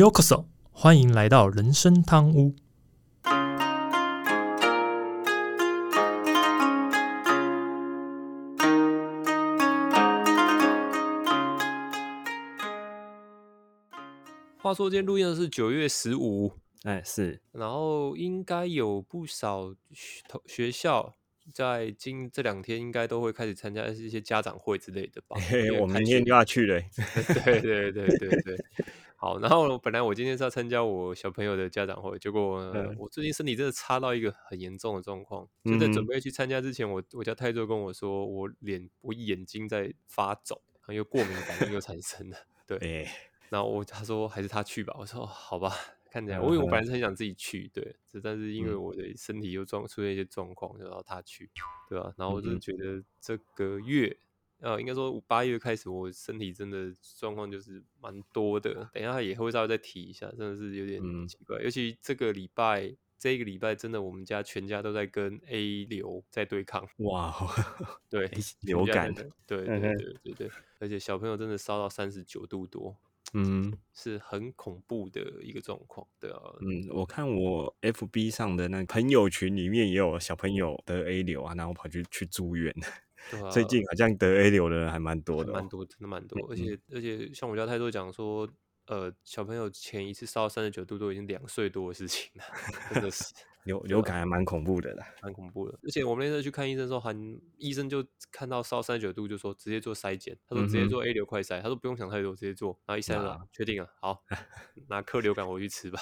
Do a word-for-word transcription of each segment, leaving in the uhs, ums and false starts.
ようこそ，欢迎来到人生汤屋。话说今天录音的是九月十五，哎是，然后应该有不少学校在今这两天应该都会开始参加一些家长会之类的吧？嘿嘿，我明天就要去了。对对对对对，好。然后本来我今天是要参加我小朋友的家长会，结果、呃嗯、我最近身体真的差到一个很严重的状况，就在准备去参加之前，我我家泰州跟我说，我脸我眼睛在发肿，然后又过敏反应又产生了。对，欸、然后我他说还是他去吧，我说好吧。看起来，我以为我本来是很想自己去，对，但是因为我的身体又出现一些状况，就让他去，对吧、啊？然后我就觉得这个月，呃，应该说八月开始，我身体真的状况就是蛮多的。等一下也会稍微再提一下，真的是有点奇怪。嗯、尤其这个礼拜，这一个礼拜真的，我们家全家都在跟 A 流在对抗。哇，对，流感，对对对对对对，而且小朋友真的烧到三十九度多。嗯，是很恐怖的一个状况，对啊。嗯，我看我 F B 上的那朋友群里面也有小朋友得 A 流啊，然后跑去去住院。啊、最近好像得 A 流的人还蛮多的、哦，蛮多，真的蛮多。而且、嗯、而且，像我家太多讲说，呃，小朋友前一次烧到三十九度都已经两岁多的事情了，真的是。流流感还蛮恐怖的啦，蛮恐怖的。而且我们那时候去看医生的时候，很医生就看到烧三十九度，就说直接做筛检。他说直接做 A 流快筛，他说不用想太多，直接做。然后医生说确定了，好，拿克流感回去吃吧。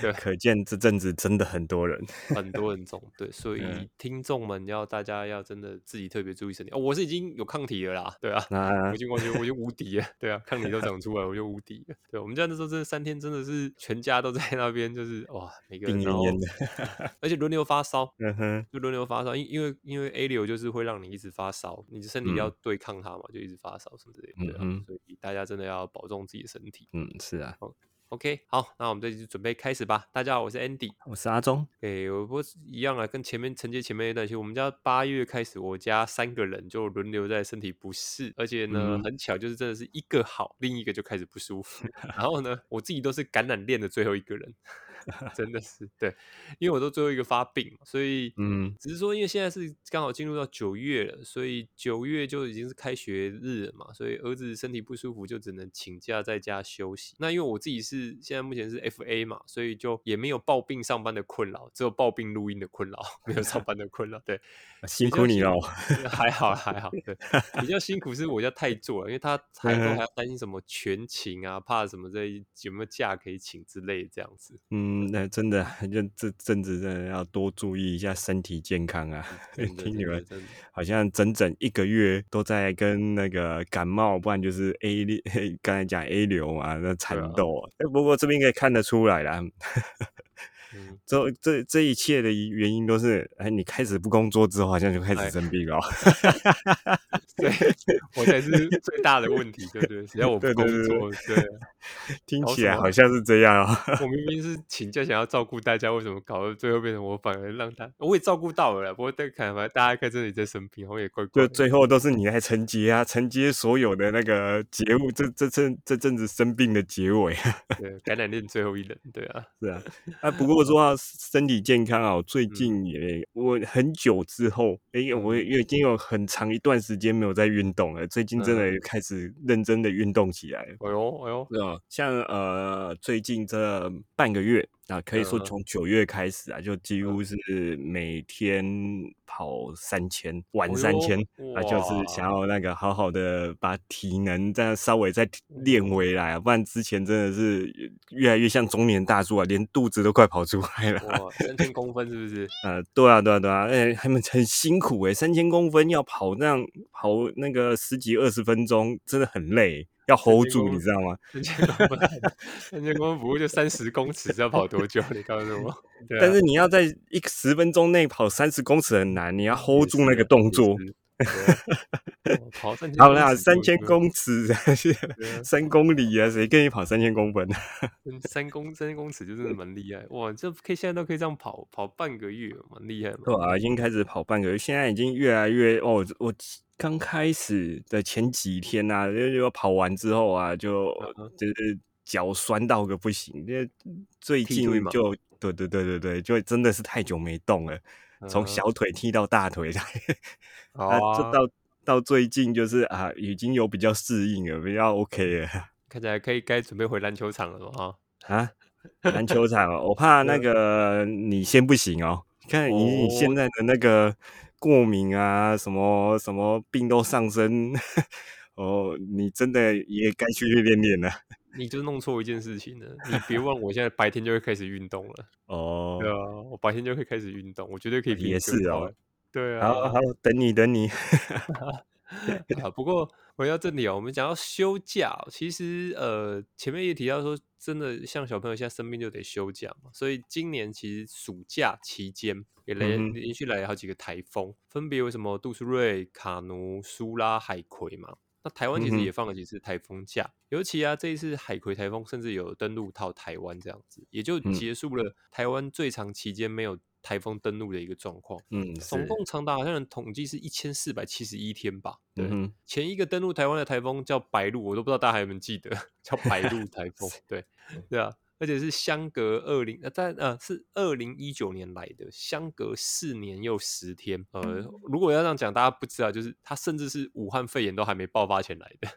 对，可见这阵子真的很多人，很多人中。对，所以听众们要大家要真的自己特别注意身体。哦，我是已经有抗体了啦，对啊，我已经完全我就无敌了，对啊，抗体都长出来，我就无敌了。对，我们家那时候真的三天真的是全家都在那边，就是哇，每个人然后。而且轮流发烧、嗯、就轮流发烧，因为因为 A 流就是会让你一直发烧，你的身体要对抗它嘛、嗯、就一直发烧什么之类的、啊嗯、所以大家真的要保重自己的身体。嗯，是啊。OK， 好，那我们这集就准备开始吧。大家好，我是 Andy， 我是阿忠。欸、我不一样啊，跟前面承接前面那段，其实我们家八月开始，我家三个人就轮流在身体不适，而且呢、嗯，很巧就是真的是一个好，另一个就开始不舒服。然后呢，我自己都是感染链的最后一个人，真的是对，因为我都最后一个发病，所以嗯，只是说因为现在是刚好进入到九月了，所以九月就已经是开学日了嘛，所以儿子身体不舒服就只能请假在家休息。那因为我自己是。现在目前是 F A 嘛，所以就也没有抱病上班的困扰，只有抱病录音的困扰，没有上班的困扰。对，辛苦你了，还好还好。对，比较辛苦是我家太做了，因为他还都还要担心什么全勤啊，怕什么这有没有假可以请之类这样子。嗯，那真的就这阵子真的要多注意一下身体健康啊。听你们好像整整一个月都在跟那个感冒，不然就是 A 刚才讲 A 流啊，那缠斗啊。不过这边可以看得出来啦、嗯、这, 这, 这一切的原因都是、哎、你开始不工作之后好像就开始生病了、哎、对，我才是最大的问题，对不对？只要我不工作， 对, 对, 对, 对，听起来好像是这样、哦、我明明是请假想要照顾大家，为什么搞到最后变成我反而让他，我也照顾到了啦，不过大家看这里在生病，我也怪怪，就最后都是你来承接啊，承接所有的那个结尾，这这阵这阵子生病的结尾对，感染链最后一人，对啊，是啊，啊，不过说到身体健康啊，我最近也、嗯、我很久之后，哎、欸，我已经有很长一段时间没有在运动了，最近真的开始认真的运动起来了。哎呦，哎呦，对啊，像呃最近这半个月。啊，可以说从九月开始啊，就几乎是每天跑三千，玩三千、哎、啊，就是想要那个好好的把体能再稍微再练回来、啊，不然之前真的是越来越像中年大叔啊，连肚子都快跑出来了。哇，三千公分是不是？呃，对啊，对啊，对啊，哎、欸，他们很辛苦哎、欸，三千公分要跑那样跑那个十几二十分钟，真的很累、欸。要 hold 住，你知道吗？三千公分，三千公分不过就三十公尺，是要跑多久？你告诉我。对啊、但是你要在一十分钟内跑三十公尺很难，你要 hold 住那个动作。跑三千，好啦，三千公尺，三公里啊，谁跟你跑三千公分？三公三公尺就真的蛮厉害哇！这可以现在都可以这样跑，跑半个月，蛮厉害嘛。对啊，已经开始跑半个月，现在已经越来越哦，我。刚开始的前几天啊，就跑完之后啊，就就是脚酸到个不行，因为最近就对对对对对，就真的是太久没动了，从小腿踢到大腿来，嗯啊、就到到最近就是啊，已经有比较适应了，比较 OK 了。看起来可以该准备回篮球场了嘛？啊，篮球场、哦，我怕那个你先不行哦。看你你现在的那个过敏啊，什么什么病都上升，哦，你真的也该去练练了。你就弄错一件事情了，你别忘我现在白天就会开始运动了哦。对啊，我白天就会开始运动，我绝对可以比你更快。也是哦，对啊。好好，等你等你。啊，不过回到这里哦，我们讲到休假、哦，其实呃前面也提到说，真的像小朋友现在生病就得休假嘛，所以今年其实暑假期间也连连续来了好几个台风，嗯、分别有什么杜苏芮、卡努、苏拉、海葵嘛。那台湾其实也放了几次台风假，嗯、尤其啊这一次海葵台风甚至有登陆到台湾这样子，也就结束了台湾最长期间没有台风登陆的一个状况。嗯，总共长达好像统计是一千四百七十一天吧。对，嗯、前一个登陆台湾的台风叫白鹿，我都不知道大家还有没有记得，叫白鹿台风。对，对啊，而且是相隔二零呃，但呃是二零一九年来的，相隔四年又十天。呃，如果要这样讲，大家不知道，就是它甚至是武汉肺炎都还没爆发前来的，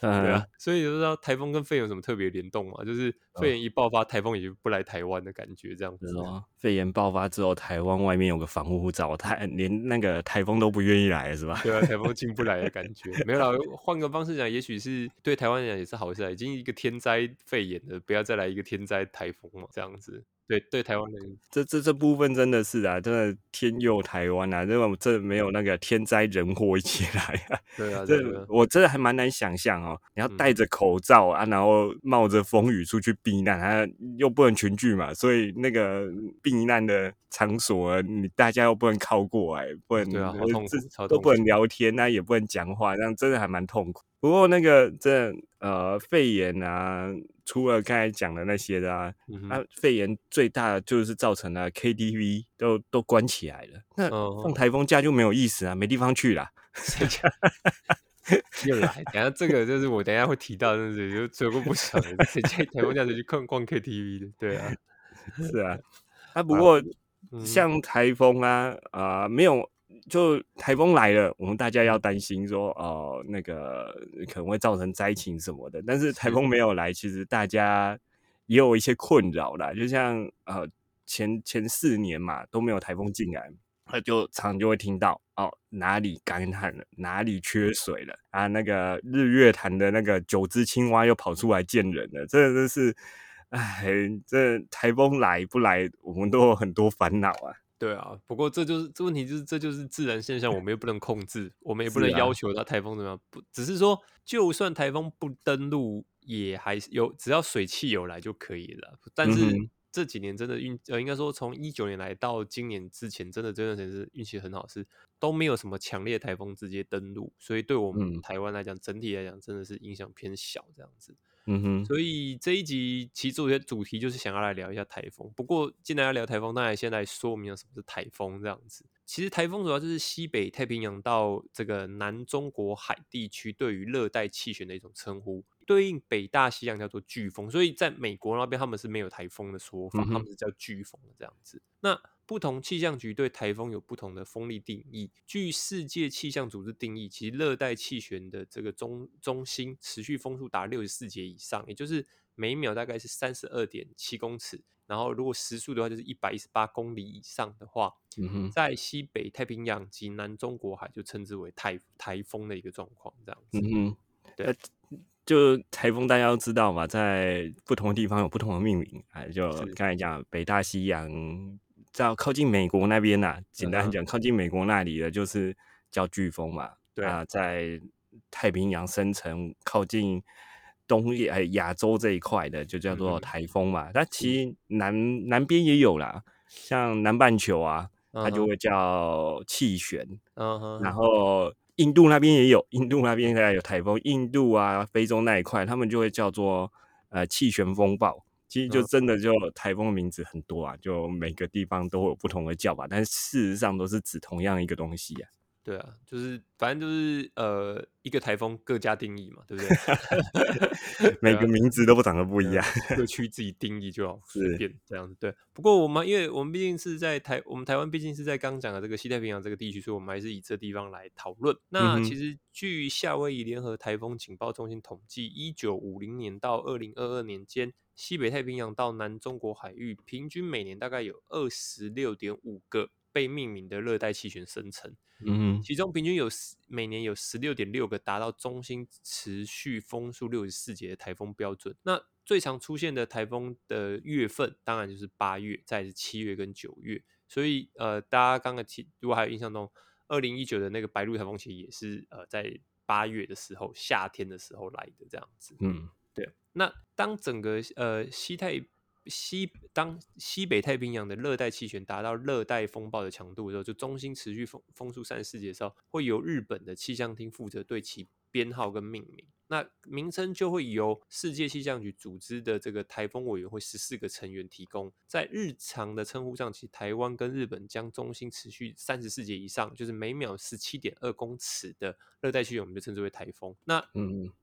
嗯、对啊，所以就知道台风跟肺炎有什么特别联动嘛，就是肺炎一爆发，台风也不来台湾的感觉，这样子。哦，肺炎爆发之后，台湾外面有个防护罩，台连那个台风都不愿意来，是吧？对啊，台风进不来的感觉。没有啦，换个方式讲，也许是对台湾人也是好事啊，已经一个天灾肺炎了，不要再来一个天灾。在台风嘛，这样子，对对，台湾人这这这部分真的是啊，真的天佑台湾啊，这这没有那个天灾人祸一起来啊，对啊，对啊，我真的还蛮难想象哦，你要戴着口罩啊，嗯、然后冒着风雨出去避难，啊，又不能群聚嘛，所以那个避难的场所，你大家又不能靠过来，不能对啊，好痛苦，都不能聊天啊，也不能讲话，这样真的还蛮痛苦。不过那个这呃肺炎啊，除了刚才讲的那些的啊，嗯、啊肺炎最大的就是造成了 K T V 都都关起来了，那放台风假就没有意思啊，没地方去啦。又来，等一下这个就是我等一下会提到，真的就最过不爽了，谁在台风假就去逛逛 K T V 的，对啊，是啊，啊不过像台风啊啊、呃、没有。就台风来了，我们大家要担心说哦、呃，那个可能会造成灾情什么的。但是台风没有来，其实大家也有一些困扰啦。就像呃前前四年嘛都没有台风进来，那就常就会听到哦哪里干旱了，哪里缺水了啊，那个日月潭的那个九只青蛙又跑出来见人了，真的是，哎，这台风来不来，我们都有很多烦恼啊。对啊，不过这就是这问题，就是这就是自然现象，我们又不能控制，我们也不能要求它台风怎么样。不，只是说，就算台风不登陆，也还有只要水汽有来就可以了。但是这几年真的运，呃，应该说从一九年来到今年之前，真的这段时间是运气很好，是都没有什么强烈台风直接登陆，所以对我们台湾来讲，整体来讲真的是影响偏小这样子。嗯哼，所以这一集其实我觉得主题就是想要来聊一下台风。不过既然要聊台风，当然先来说明什么是台风这样子。其实台风主要就是西北太平洋到这个南中国海地区对于热带气旋的一种称呼，对应北大西洋叫做颶风。所以在美国那边他们是没有台风的说法，嗯、他们是叫颶风这样子。那不同气象局对台风有不同的风力定义。据世界气象组织定义，其实热带气旋的这个 中, 中心持续风速达六十四节以上，也就是每秒大概是 三十二点七 公尺，然后如果时速的话就是一百一十八公里以上的话，嗯、在西北太平洋及南中国海就称之为 台, 台风的一个状况这样子。嗯，对，就台风大家都知道嘛，在不同的地方有不同的命名，就刚才讲北大西洋在靠近美国那边啊，简单讲，靠近美国那里的就是叫颶风嘛。对啊，在太平洋深层靠近东亚亚洲这一块的就叫做台风嘛。但其实南南边也有啦，像南半球啊，它就会叫气旋。然后印度那边也有，印度那边也有台风，印度啊、非洲那一块，他们就会叫做呃气旋风暴。其实就真的就台风的名字很多啊，就每个地方都有不同的叫法，但是事实上都是指同样一个东西啊。对啊，就是反正就是呃，一个台风各家定义嘛，对不对？每个名字都不长得不一样，各区自己定义就好，随便这样子。对，不过我们因为我们毕竟是在台，我们台湾毕竟是在刚讲的这个西太平洋这个地区，所以我们还是以这地方来讨论。那其实据夏威夷联合台风警报中心统计，一九五零年到二零二二年间，西北太平洋到南中国海域平均每年大概有二十六点五个。被命名的热带气旋生成，嗯，其中平均有每年有 十六点六 个达到中心持续风速六十四节的台风标准。那最常出现的台风的月份当然就是八月，再是七月跟九月。所以呃，大家刚刚如果还有印象中二零一九的那个白鹿台风其实也是、呃、在八月的时候，夏天的时候来的这样子。嗯，对。那当整个呃西太西当西北太平洋的热带气旋达到热带风暴的强度的时候，就中心持续风风速三十四节的时候，会由日本的气象厅负责对其编号跟命名。那名称就会由世界气象局组织的这个台风委员会十四个成员提供。在日常的称呼上，其实台湾跟日本将中心持续三十四节以上，就是每秒 十七点二 公尺的热带气旋，我们就称之为台风。那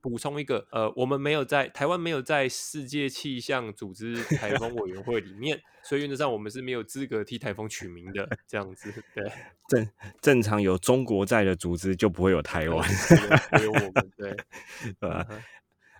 补充一个，呃，我们没有在台湾没有在世界气象组织台风委员会里面，所以原则上我们是没有资格替台风取名的，这样子。对，正正常有中国在的组织就不会有台湾，没有我们对。对吧、嗯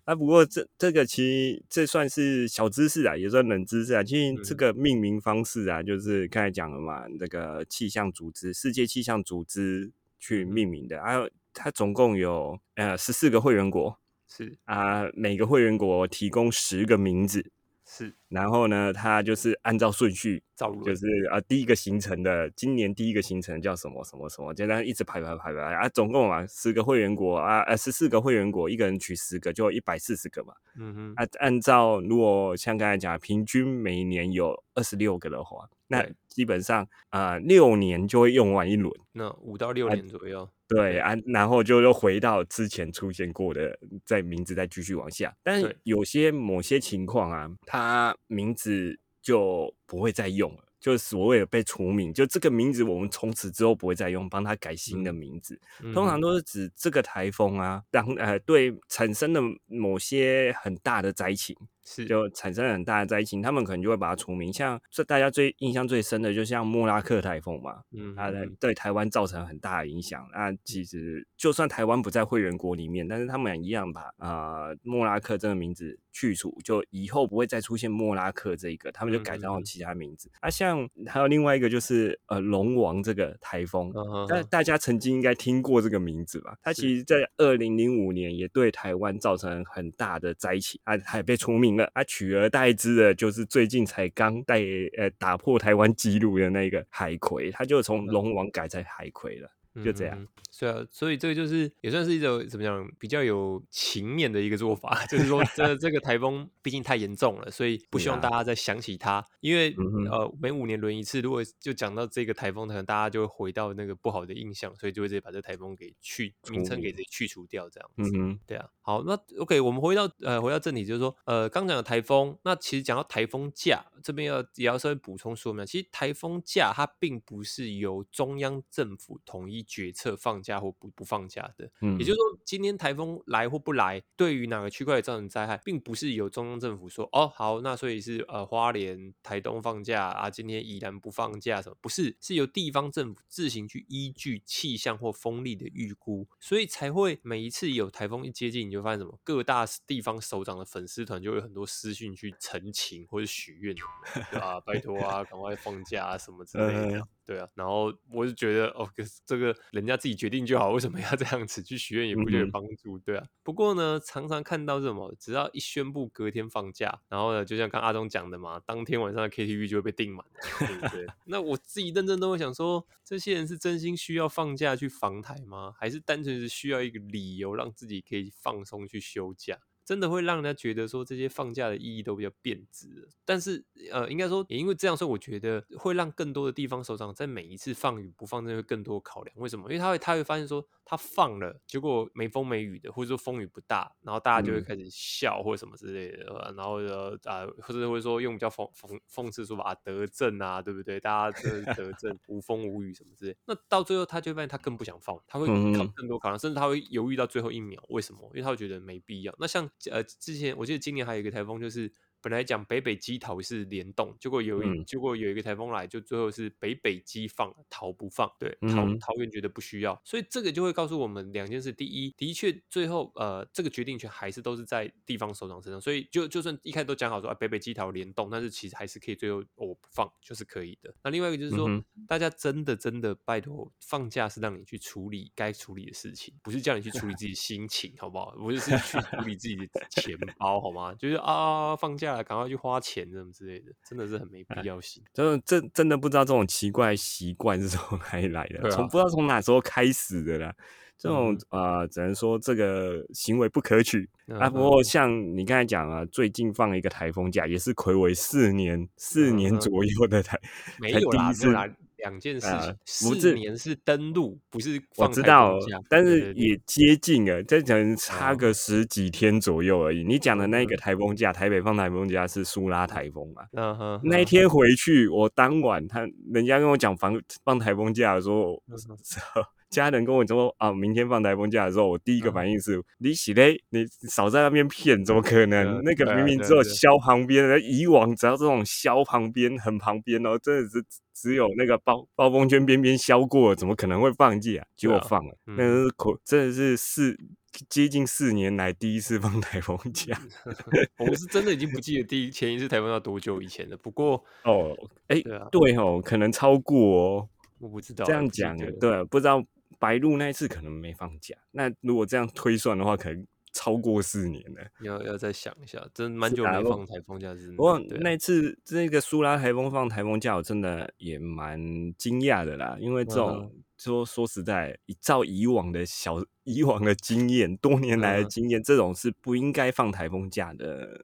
啊、不过 这, 这个其实这算是小知识啊，也算冷知识啊。其实这个命名方式啊，就是刚才讲了嘛，那个气象组织，世界气象组织去命名的啊。它总共有呃十四个会员国，是啊，每个会员国提供十个名字，是。然后呢，它就是按照顺序，就是啊，第一个形成的，今年第一个形成叫什么什么什么，就这样一直排排排排啊，总共嘛十个会员国啊，呃十四个会员国，一个人取十个，就一百四十个嘛。嗯哼，啊，按照如果像刚才讲，平均每年有二十六个的话，那基本上啊六、呃、年就会用完一轮，那五到六年左右。啊对啊，然后就又回到之前出现过的，在名字再继续往下。但是有些某些情况啊，它名字就不会再用了，就所谓的被除名，就这个名字我们从此之后不会再用，帮它改新的名字。嗯、通常都是指这个台风啊，让呃对产生的某些很大的灾情。是就产生了很大的灾情，他们可能就会把它除名。像大家最印象最深的，就像莫拉克台风嘛，嗯，它对台湾造成很大的影响。那其实就算台湾不在会员国里面，但是他们一样把呃莫拉克这个名字去除，就以后不会再出现莫拉克这一个，他们就改造其他名字。嗯、啊，像还有另外一个就是呃龙王这个台风，但、嗯、大家曾经应该听过这个名字吧？它其实在二零零五年也对台湾造成很大的灾情，啊，还被除名。啊、取而代之的就是最近才刚带、呃、打破台湾纪录的那个海葵，他就从龙王改成海葵了，就这样。嗯对啊，所以这个就是也算是一种怎么讲，比较有情面的一个做法，就是说这这个台风毕竟太严重了，所以不希望大家再想起它，因为、嗯、呃每五年轮一次，如果就讲到这个台风，可能大家就会回到那个不好的印象，所以就会直接把这台风给去名称给直接去除掉这样子。嗯，对啊。好，那 OK， 我们回到呃回到正题，就是说呃刚讲的台风，那其实讲到台风假这边要也要稍微补充说明，其实台风假它并不是由中央政府统一决策放假。假或 不, 不放假的、嗯、也就是说今天台风来或不来，对于哪个区块造成灾害，并不是由中央政府说哦好，那所以是呃花莲台东放假啊，今天宜兰不放假什么，不是，是由地方政府自行去依据气象或风力的预估，所以才会每一次有台风一接近，你就发现什么各大地方首长的粉丝团就有很多私讯去澄清或者许愿啊，拜托啊赶快放假啊什么之类的、嗯对啊，然后我就觉得哦，这个人家自己决定就好，为什么要这样子去许愿，也不觉得帮助，对啊。不过呢，常常看到什么，只要一宣布隔天放假，然后呢，就像刚阿东讲的嘛，当天晚上的 K T V 就会被订满，对不对？那我自己认真都会想说，这些人是真心需要放假去访台吗？还是单纯是需要一个理由让自己可以放松去休假？真的会让人家觉得说这些放假的意义都比较变质了。但是呃，应该说也因为这样，所以我觉得会让更多的地方首长在每一次放与不放这会更多考量。为什么？因为他会他会发现说他放了，结果没风没雨的，或者说风雨不大，然后大家就会开始笑或者什么之类的，嗯、然后啊、呃，或者会说用比较讽讽讽刺说法、啊、得政啊，对不对？大家真的得政无风无雨什么之类的。那到最后他就会发现他更不想放，他会更多考量，甚至他会犹豫到最后一秒。为什么？因为他会觉得没必要。那像呃之前我记得今年还有一个台风，就是本来讲北北基桃是联动，结果有一、嗯、结果有一个台风来，就最后是北北基放桃不放，对，桃桃园觉得不需要，所以这个就会告诉我们两件事：第一，的确最后呃这个决定权还是都是在地方首长身上，所以就就算一开始都讲好说、啊、北北基桃联动，但是其实还是可以最后、哦、我不放就是可以的。那另外一个就是说，嗯、大家真的真的拜托，放假是让你去处理该处理的事情，不是叫你去处理自己心情，好不好？不是去处理自己的钱包，好吗？就是啊放假。赶快去花钱什么之类的，真的是很没必要性、啊、真, 真, 真的不知道这种奇怪习惯是从哪里来的，从、啊、不知道从哪时候开始的啦。这种、嗯呃、只能说这个行为不可取、嗯、啊。不过像你刚才讲啊，最近放一个台风假，也是睽违四年四年左右的台、嗯、没有啦，没有啦，两件事情，四、呃、年是登陆，不是放台风假，我知道，但是也接近了，这可能差个十几天左右而已。你讲的那个台风假，台北放台风假是苏拉台风嘛？嗯哼，那一天回去，我当晚他人家跟我讲放放台风假的时候，家人跟我说啊，明天放台风假的时候，我第一个反应是：嗯、你是咧，你少在那边骗，怎么可能？嗯、那个明明只有削旁边的，以往只要这种削旁边、很旁边哦，真的是只有那个包包风圈边边削过，怎么可能会放假、啊？结果放了，嗯、那是真的是四。接近四年来第一次放台风假我是真的已经不记得第一前一次台风要多久以前了，不过哦哎、欸、对、啊、对哦，可能超过哦，我不知道这样讲，对，不知道白鹿那一次可能没放假，那如果这样推算的话可能超过四年了，要要再想一下，真蛮久没放台风假是。不过那次这个苏拉台风放台风假，我真的也蛮惊讶的啦，因为这种、嗯、说说实在，照以往的小以往的经验，多年来的经验，嗯、这种是不应该放台风假的。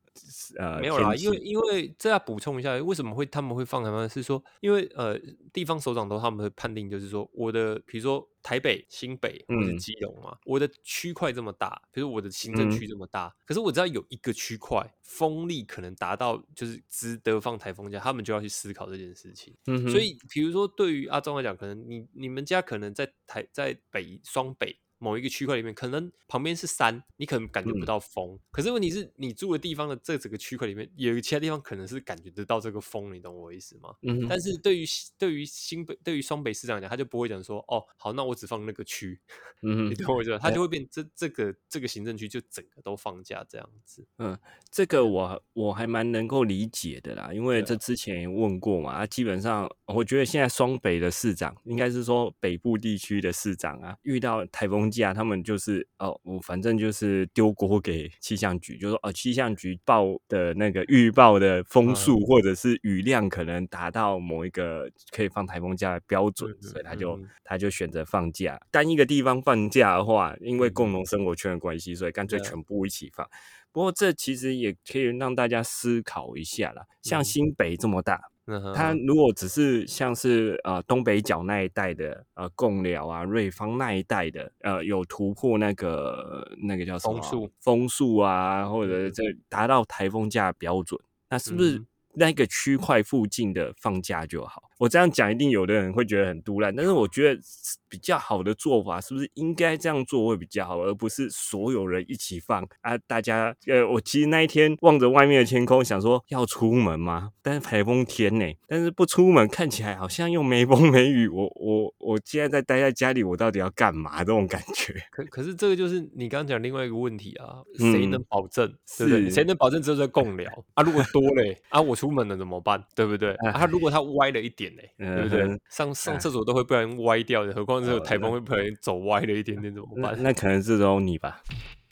呃，没有啦，因为因为这要补充一下，为什么会他们会放台风假？是说因为呃，地方首长都他们的判定就是说，我的比如说。台北、新北或是基隆嘛、嗯，我的区块这么大，比如我的行政区这么大、嗯，可是我只要有一个区块风力可能达到，就是值得放台风假，他们就要去思考这件事情。嗯、所以，比如说对于阿中来讲，可能你你们家可能在台在北双北某一个区块里面，可能旁边是山，你可能感觉不到风，嗯、可是问题是你住的地方的这整个区块里面，有其他地方可能是感觉得到这个风，你懂我意思吗？嗯、但是对于对于新北对于双北市长讲，他就不会讲说哦，好，那我。只放那个区、嗯，你懂我意思，他就会变这这个这个行政区就整个都放假这样子。嗯，这个我我还蛮能够理解的啦，因为这之前也问过嘛，啊、基本上我觉得现在双北的市长，应该是说北部地区的市长啊，遇到台风假，他们就是哦，我反正就是丢锅给气象局，就说哦，气象局报的那个预报的风速、嗯、或者是雨量可能达到某一个可以放台风假的标准，嗯、所以他就、嗯、他就选择放。放假，单一个地方放假的话，因为共同生活圈的关系，所以干脆全部一起放。不过这其实也可以让大家思考一下啦，像新北这么大，嗯、它如果只是像是、呃、东北角那一带的呃贡寮啊、瑞芳那一带的呃有突破那个那个叫什么风速风速啊，或者这达到台风假的标准，那是不是、嗯？那个区块附近的放假就好，我这样讲一定有的人会觉得很突然，但是我觉得比较好的做法是不是应该这样做会比较好，而不是所有人一起放啊？大家呃，我其实那一天望着外面的天空想说要出门吗？但是台风天呢、欸，但是不出门看起来好像又没风没雨，我我我现在在待在家里，我到底要干嘛？这种感觉。可可是这个就是你刚刚讲另外一个问题啊，谁能保证？嗯、对不对？谁能保证只有在共聊啊？如果多嘞啊，我。出门了怎么办？对不对？啊、他如果他歪了一点、欸嗯、对不对？上上厕所都会不然歪掉的，何况是台风会不然走歪了一点点怎么办？那, 那可能是只有你吧？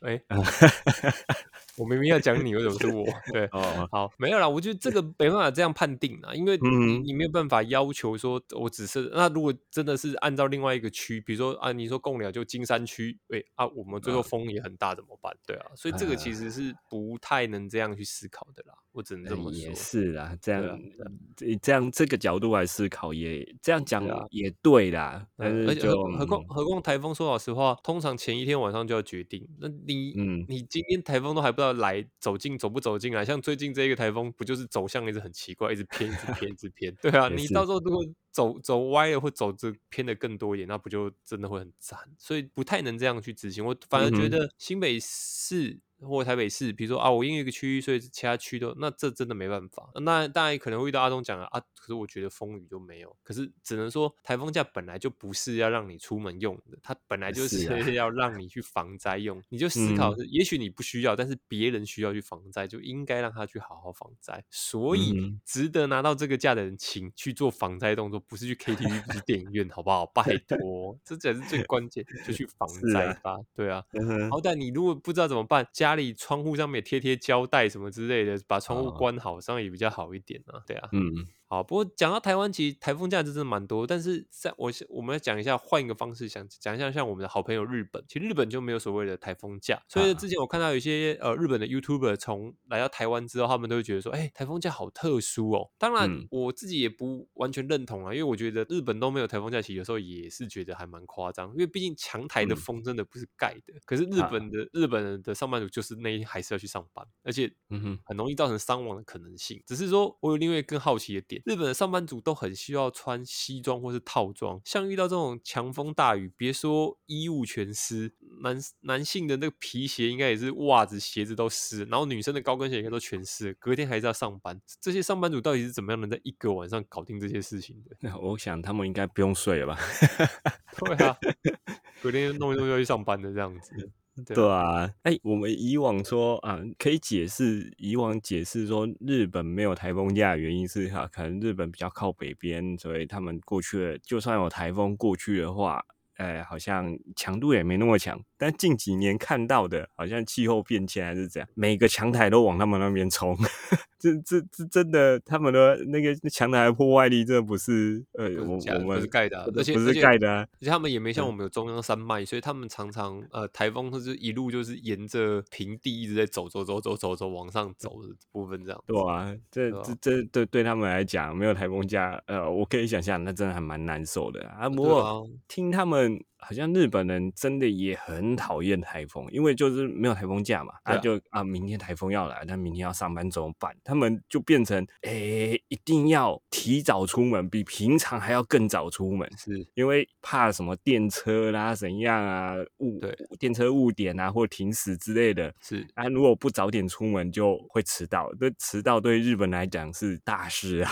哎、欸，我明明要讲你，为什么是我？对，哦、好，没有啦，我觉得这个没办法这样判定啦，因为 你,、嗯、你没有办法要求说，我只是那如果真的是按照另外一个区，比如说啊，你说贡寮就金山区，哎、欸、啊，我们最后风也很大，怎么办？对啊，所以这个其实是不太能这样去思考的啦，我只能这么说。也是啦，这样、啊、这样这个角度来思考也，也这样讲也对啦。對啊、但是就而且何况何况台风，说老实话，通常前一天晚上就要决定。那你、嗯、你今天台风都还不知道来走进走不走进来，像最近这一个台风，不就是走向一直很奇怪，一直偏一直偏一直偏，对啊，你到时候如果走走歪了，或走这偏的更多一点，那不就真的会很惨，所以不太能这样去执行。我反而觉得新北市或台北市，比如说啊，我因为一个区域，所以其他区都，那这真的没办法。那当然可能会遇到阿中讲了啊，可是我觉得风雨就没有，可是只能说台风假本来就不是要让你出门用的，它本来就是要让你去防灾用。啊、你就思考是，嗯、也许你不需要，但是别人需要去防灾，就应该让他去好好防灾。所以、嗯、值得拿到这个假的人，请去做防灾动作。不是去 K T V， 不是电影院，好不好？拜托，这才是最关键，就去防灾吧。啊对啊，嗯、好歹你如果不知道怎么办，家里窗户上面贴贴胶带什么之类的，把窗户关好，这样、哦、也比较好一点啊。对啊，嗯。好，不过讲到台湾，其实台风假真的蛮多，但是在我我们要讲一下，换一个方式想讲一下，像我们的好朋友日本，其实日本就没有所谓的台风假，所以之前我看到有一些、呃、日本的 YouTuber 从来到台湾之后，他们都会觉得说，哎、欸，台风假好特殊哦。当然，嗯、我自己也不完全认同啊，因为我觉得日本都没有台风假，其实有时候也是觉得还蛮夸张，因为毕竟强台的风真的不是盖的，嗯、可是日本的日本人的上班族就是那一天还是要去上班，而且很容易造成伤亡的可能性。只是说我有另外一个更好奇的点。日本的上班族都很需要穿西装或是套装，像遇到这种强风大雨，别说衣物全湿，男男性的那个皮鞋应该也是袜子鞋子都湿，然后女生的高跟鞋应该都全湿，隔天还是要上班。这些上班族到底是怎么样能在一个晚上搞定这些事情的？我想他们应该不用睡了吧？对啊，隔天弄一弄就去上班的这样子。对啊，哎、欸，我们以往说啊，可以解释，以往解释说日本没有台风假的原因是哈、啊，可能日本比较靠北边，所以他们过去了，就算有台风过去的话，呃，好像强度也没那么强。但近几年看到的，好像气候变迁还是这样，每个强台都往他们那边冲。这这这真的，他们的那个强台的破坏力，真的不是呃，我们不是盖的、啊，而且不是盖的、啊而，而且他们也没像我们有中央山脉，嗯、所以他们常常呃，台风就是一路就是沿着平地一直在走走走走走走往上走的部分这样。对啊，这对、啊、这这对对他们来讲，没有台风假，呃，我可以想象，那真的还蛮难受的啊。不过、啊、听他们。好像日本人真的也很讨厌台风，因为就是没有台风假嘛，他、啊啊、就啊，明天台风要来，但明天要上班怎么办？他们就变成诶、欸，一定要提早出门，比平常还要更早出门，是因为怕什么电车啦、怎样啊误电车误点啊或停驶之类的。是啊，如果不早点出门就会迟到，对迟到对日本来讲是大事啊，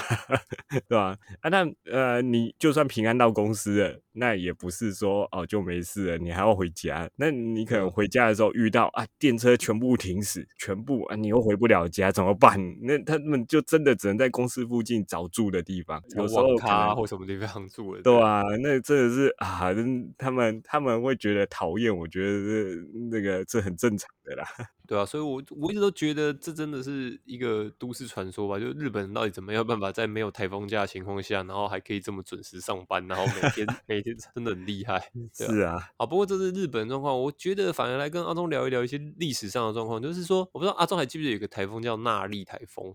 对吧、啊？啊，那呃，你就算平安到公司了，那也不是说。哦、就没事了，你还要回家，那你可能回家的时候遇到啊，电车全部停驶，全部啊，你又回不了家，怎么办？那他们就真的只能在公司附近找住的地方，有时候卡或什么地方住了，对啊，那真的是啊，他们他们会觉得讨厌，我觉得这那个这很正常的啦。对啊，所以我我一直都觉得这真的是一个都市传说吧，就日本人到底怎么样办法在没有台风假的情况下，然后还可以这么准时上班，然后每天每天真的很厉害。啊是啊，好，不过这是日本的状况，我觉得反而来跟阿中聊一聊一些历史上的状况，就是说，我不知道阿中还记不记得有一个台风叫纳莉台风？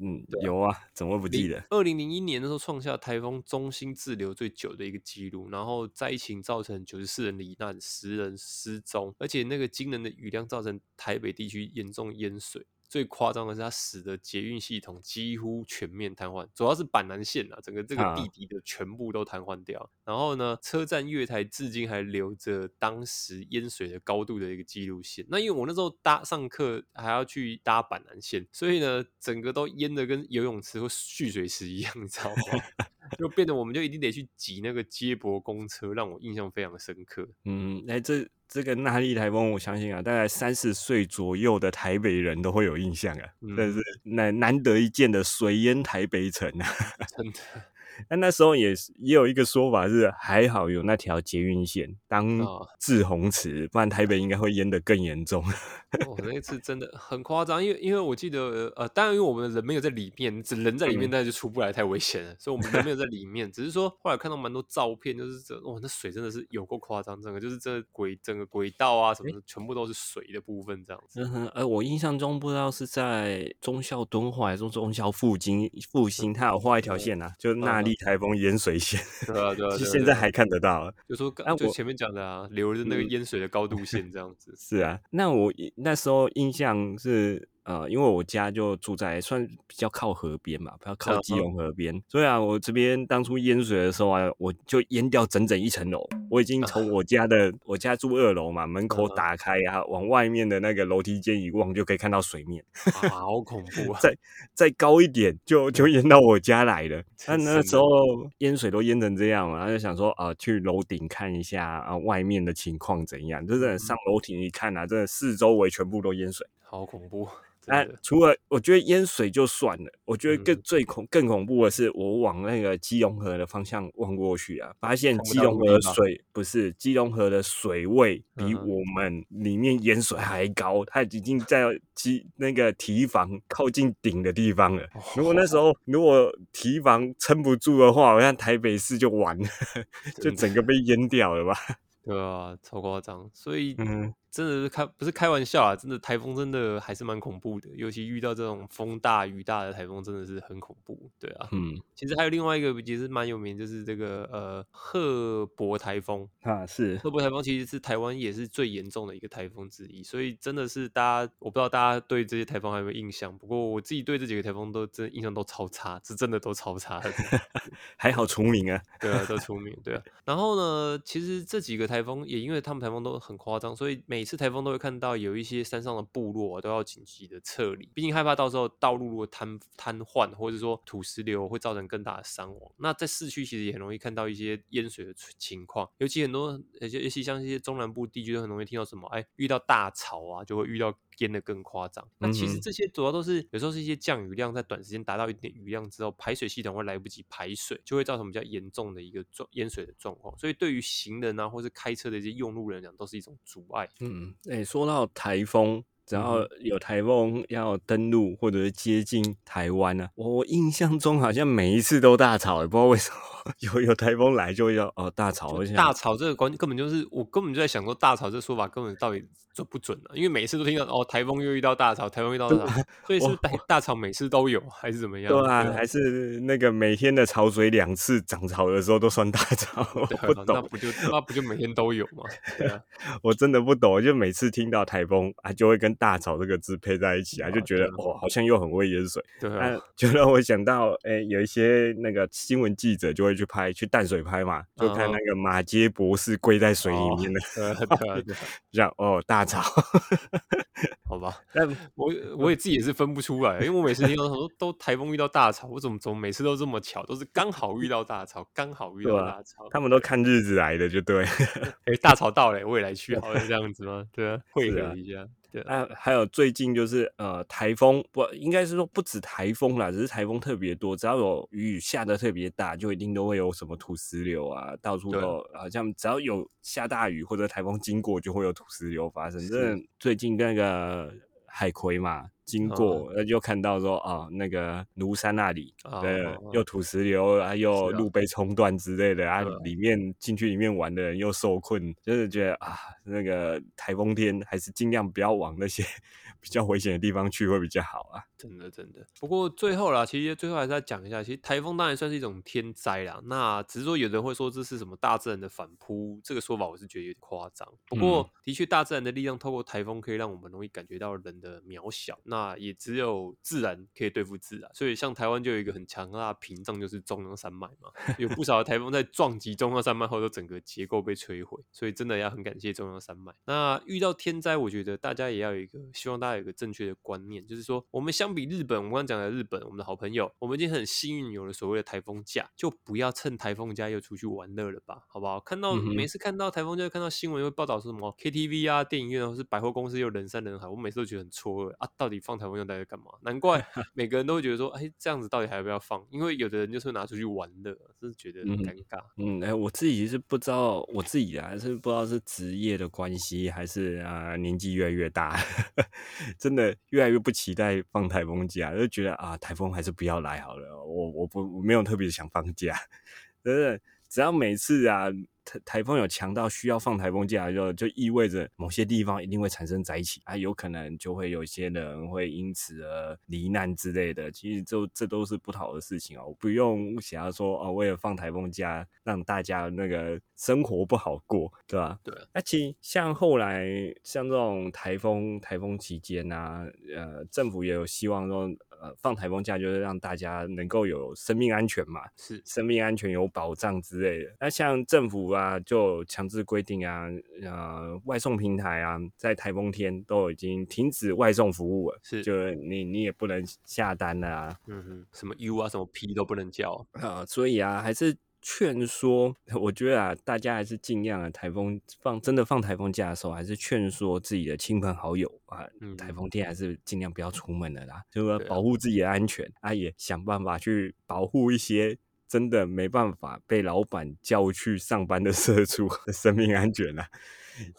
嗯，有啊，怎么会不记得？二零零一年的时候创下台风中心滞留最久的一个记录，然后灾情造成九十四人罹难，十人失踪，而且那个惊人的雨量造成台。台北地区严重淹水，最夸张的是它使得捷运系统几乎全面瘫痪，主要是板南线啊，整个这个地底的全部都瘫痪掉。然后呢，车站月台至今还留着当时淹水的高度的一个记录线。那因为我那时候搭上课还要去搭板南线，所以呢，整个都淹的跟游泳池或蓄水池一样，你知道吗？就变得我们就一定得去挤那个接驳公车，让我印象非常深刻。嗯，哎、欸，这这个纳莉台风，我相信啊，大概三十岁左右的台北人都会有印象啊，嗯、但是难难得一见的水淹台北城啊，真的。但那时候也也有一个说法是，还好有那条捷运线当滞洪池，不然台北应该会淹得更严重。哦，那次真的很夸张，因为因为我记得呃，当然因为我们人没有在里面，只人在里面大家就出不来，太危险了，所以我们人没有在里面。只是说后来看到蛮多照片，就是哇，那水真的是有够夸张，整个就是这轨整个轨道啊什么的，欸、全部都是水的部分这样子。嗯、呃，我印象中不知道是在忠孝敦化还是忠孝复兴，复兴它有画一条线啊，嗯、就那里。台风淹水线，对啊对啊，其实现在还看得到了。就说刚就前面讲的啊，留着那个淹水的高度线这样子。是啊，那我那时候印象是。呃，因为我家就住在算比较靠河边嘛，比较靠基隆河边，嗯、所以啊，我这边当初淹水的时候啊，我就淹掉整整一层楼。我已经从我家的、嗯、我家住二楼嘛，门口打开啊，嗯、往外面的那个楼梯间一望，就可以看到水面，啊、好恐怖啊！再再高一点就，就就淹到我家来了。那那时候淹水都淹成这样嘛，然后就想说啊、呃，去楼顶看一下啊、呃，外面的情况怎样？真的上楼顶一看啊，真的四周围全部都淹水，好恐怖。啊、除了我觉得淹水就算了，我觉得更最恐更恐怖的是，我往那个基隆河的方向望过去啊，发现基隆河的水不是基隆河的水位比我们里面淹水还高，嗯、它已经在基那个堤防靠近顶的地方了。如果那时候如果堤防撑不住的话，我看台北市就完了，就整个被淹掉了吧。对啊，超夸张，所以真的是开不是开玩笑啊！真的台风真的还是蛮恐怖的，尤其遇到这种风大雨大的台风，真的是很恐怖。对啊，嗯，其实还有另外一个也是蛮有名，就是这个呃赫伯台风啊，是赫伯台风其实是台湾也是最严重的一个台风之一，所以真的是大家我不知道大家对这些台风还有没有印象，不过我自己对这几个台风都真的印象都超差，是真的都超差的。还好除名啊，对啊，都除名，对啊。然后呢，其实这几个。台风也因为他们台风都很夸张，所以每次台风都会看到有一些山上的部落、啊、都要紧急的撤离，毕竟害怕到时候道路如果瘫瘫痪，或者说土石流会造成更大的伤亡。那在市区其实也很容易看到一些淹水的情况，尤其很多，尤其像一些中南部地区都很容易听到什么，哎，遇到大潮啊，就会遇到淹得更夸张。那其实这些主要都是有时候是一些降雨量在短时间达到一定雨量之后，排水系统会来不及排水，就会造成比较严重的一个淹水的状况。所以对于行人啊，或是开车的一些用路人来讲都是一种阻碍。嗯，欸，说到台风，只要有台风要登陆或者是接近台湾啊，我印象中好像每一次都大潮，也不知道为什么有有台风来就要哦大潮。大潮这个观根本就是我根本就在想说大潮这说法根本到底准不准啊？因为每次都听到哦台风又遇到大潮，台风遇到大潮，所以是大大潮每次都有还是怎么样？对啊，对还是那个每天的潮水两次涨潮的时候都算大潮，对啊、我不懂那不就那不就每天都有吗？对啊、我真的不懂，就每次听到台风啊就会跟大潮这个字配在一起啊，就觉得哇、啊哦、好像又很会淹水，对啊，啊就让我想到诶有一些那个新闻记者就会。去拍去淡水拍嘛，就看那个马偕博士跪在水里面的，这样哦大潮，好吧。但我我也自己也是分不出来，因为我每次听到说都台风遇到大潮，我怎么怎么每次都这么巧，都是刚好遇到大潮，刚好遇到大潮，啊、他们都看日子来的就对。哎、欸，大潮到了，我也来去好了这样子吗？对啊，汇合一下。啊，还有最近就是呃台风，不应该是说不止台风啦，只是台风特别多，只要有雨下得特别大，就一定都会有什么土石流啊，到处都好像只要有下大雨或者台风经过，就会有土石流发生。真的最近那个海葵嘛。经过那、哦、就看到说啊、哦，那个庐山那里，哦、对，哦、又土石流啊，又路被冲断之类的 啊, 啊，里面进去里面玩的人又受困，就是觉得啊，那个台风天还是尽量不要往那些比较危险的地方去会比较好啊。真的真的。不过最后啦，其实最后还是要讲一下，其实台风当然算是一种天灾啦，那只是说有人会说这是什么大自然的反扑，这个说法我是觉得有点夸张。不过、嗯、的确，大自然的力量透过台风可以让我们容易感觉到人的渺小。那也只有自然可以对付自然，所以像台湾就有一个很强大的屏障，就是中央山脉嘛，有不少的台风在撞击中央山脉后，都整个结构被摧毁，所以真的要很感谢中央山脉。那遇到天灾，我觉得大家也要有一个，希望大家有一个正确的观念，就是说，我们相比日本，我们刚刚讲的日本，我们的好朋友，我们已经很幸运有了所谓的台风假，就不要趁台风假又出去玩乐了吧，好不好？看到每次看到台风假，看到新闻会报道说什么 K T V 啊、电影院啊，或是百货公司又人山人海，我每次都觉得很错愕啊，到底放台风用袋在干嘛？难怪每个人都会觉得说，哎，这样子到底还要不要放？因为有的人就是拿出去玩的，就是觉得很尴尬。嗯，哎、嗯欸，我自己是不知道，我自己啊是不知道是职业的关系，还是啊、呃、年纪越来越大，真的越来越不期待放台风假，就觉得啊台风还是不要来好了。我我不我没有特别想放假，真的，只要每次啊。台风有强到需要放台风假，就就意味着某些地方一定会产生灾情啊，有可能就会有些人会因此而罹难之类的。其实就这都是不好的事情哦，不用想要说哦，为了放台风假让大家那个生活不好过，对吧？对。那、啊、其实像后来像这种台风台风期间啊，呃，政府也有希望说。呃，放台风假就是让大家能够有生命安全嘛，是生命安全有保障之类的。那像政府啊，就强制规定啊，呃，外送平台啊，在台风天都已经停止外送服务了，是，就是你你也不能下单了啊，嗯哼，什么 U 啊，什么 P 都不能叫啊、呃，所以啊，还是。劝说，我觉得啊，大家还是尽量啊，台风放真的放台风假的时候，还是劝说自己的亲朋好友啊，嗯、台风天还是尽量不要出门了啦，就是保护自己的安全，啊，啊也想办法去保护一些真的没办法被老板叫去上班的社畜的生命安全啦、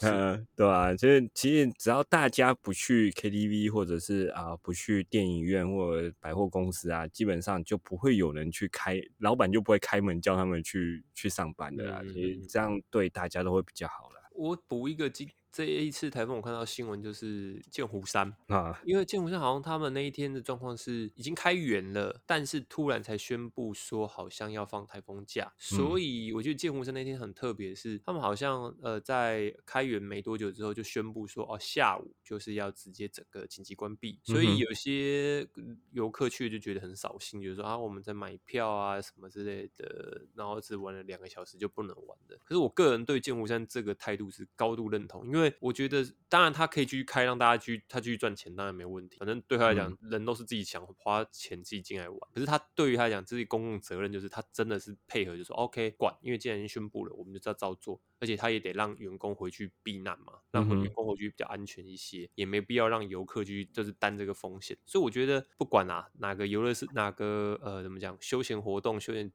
啊，呃，对吧、啊？就是其实只要大家不去 K T V 或者是啊、呃、不去电影院或百货公司啊，基本上就不会有人去开，老板就不会开门叫他们去去上班的啦。嗯、其实这样对大家都会比较好啦。我补一个经。这一次台风我看到新闻就是剑湖山啊，因为剑湖山好像他们那一天的状况是已经开园了，但是突然才宣布说好像要放台风假，所以我觉得剑湖山那天很特别，是他们好像呃在开园没多久之后就宣布说哦下午就是要直接整个紧急关闭，所以有些游客去就觉得很扫兴，就是说啊我们在买票啊什么之类的，然后只玩了两个小时就不能玩的。可是我个人对剑湖山这个态度是高度认同，因为。因为我觉得，当然他可以继续开，让大家继续他继续赚钱，当然没问题。反正对他来讲，嗯、人都是自己想花钱自己进来玩。可是他对于他来讲，这是公共责任，就是他真的是配合，就说 OK 管，因为既然已经宣布了，我们就照照做。而且他也得让员工回去避难嘛，让员工回去比较安全一些，嗯、也没必要让游客去就是担这个风险。所以我觉得，不管啊哪个游乐是哪个呃怎么讲休闲活动休闲。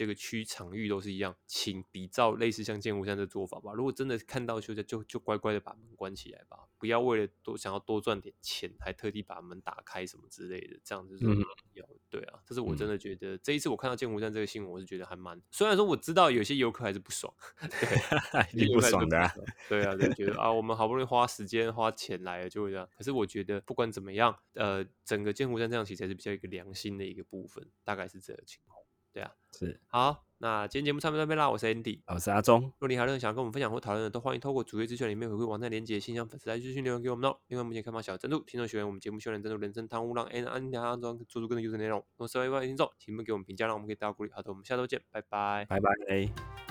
这个区场域都是一样，请比照类似像剑湖山的做法吧。如果真的看到休假，就就乖乖的把门关起来吧，不要为了多想要多赚点钱，还特地把门打开什么之类的，这样就是不要、嗯、对啊。这是我真的觉得、嗯、这一次我看到剑湖山这个新闻，我是觉得还蛮，虽然说我知道有些游客还是不爽，对，你不爽的、啊，对啊，就觉得啊，我们好不容易花时间花钱来了，就会这样。可是我觉得不管怎么样，呃，整个剑湖山这样其实还是比较一个良心的一个部分，大概是这个情况。对啊，是好，那今天节目差不多到这啦，我是 Andy， 我是阿忠。如果你还有任何想跟我们分享或讨论的，都欢迎透过主页资讯里面回馈网站连结、信箱、粉丝来资讯留言给我们哦。另外，目前开放小额赞助，听众学员我们节目修炼赞助人生贪污，让 Andy 和阿忠做出更多优质内容。如果喜欢我们的听众，请不吝给我们评价，让我们可以得到鼓励。好的，我们下周见，拜拜，拜拜。